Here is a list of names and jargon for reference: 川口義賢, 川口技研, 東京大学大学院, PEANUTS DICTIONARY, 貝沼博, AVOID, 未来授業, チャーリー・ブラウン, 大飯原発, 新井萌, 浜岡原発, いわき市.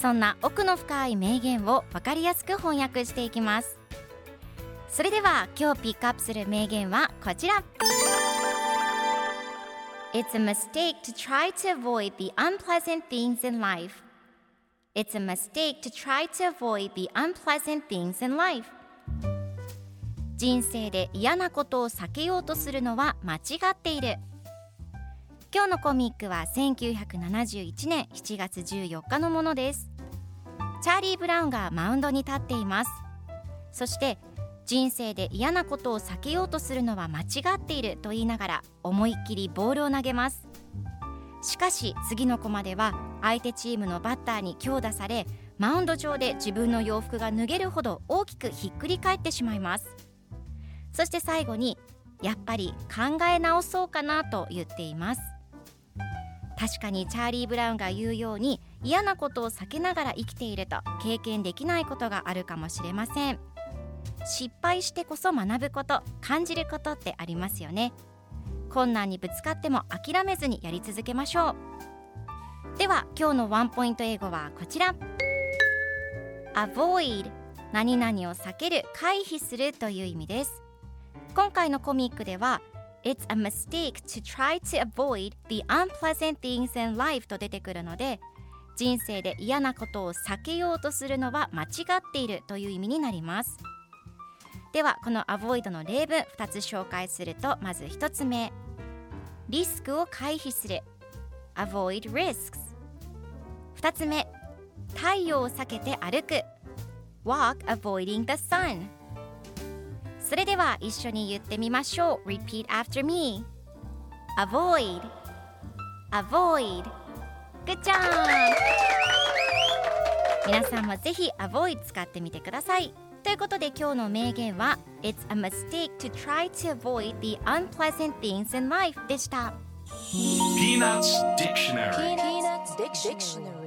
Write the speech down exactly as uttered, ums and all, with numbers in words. そんな奥の深い名言を分かりやすく翻訳していきます。それでは今日ピックアップする名言はこちら。 It's a mistake to try to avoid the unpleasant things in life. It's a mistake to try to avoid the unpleasant things in life. 人生で嫌なことを避けようとするのは間違っている。今日のコミックはせんきゅうひゃくななじゅういちねんしちがつじゅうよっかのものです。チャーリー・ブラウンがマウンドに立っています。そして人生で嫌なことを避けようとするのは間違っていると言いながら思いっきりボールを投げます。しかし次のコマでは相手チームのバッターに強打され、マウンド上で自分の洋服が脱げるほど大きくひっくり返ってしまいます。そして最後にやっぱり考え直そうかなと言っています。確かにチャーリー・ブラウンが言うように嫌なことを避けながら生きていると経験できないことがあるかもしれません。失敗してこそ学ぶこと、感じることってありますよね。困難にぶつかっても諦めずにやり続けましょう。では今日のワンポイント英語はこちら。 Avoid 何々を避ける、回避するという意味です。今回のコミックでは It's a mistake to try to avoid the unpleasant things in life と出てくるので、人生で嫌なことを避けようとするのは間違っているという意味になります。ではこの Avoid の例文ふたつ紹介すると、まずひとつめ、リスクを回避する Avoid risks。 ふたつめ、太陽を避けて歩く Walk avoiding the sun。それでは一緒に言ってみましょう。 Repeat after me. Avoid. Avoid. Good job! 皆さんもぜひ Avoid 使ってみてください。ということで今日の名言は It's a mistake to try to avoid the unpleasant things in life でした。 Peanuts Dictionary. Peanuts Dictionary.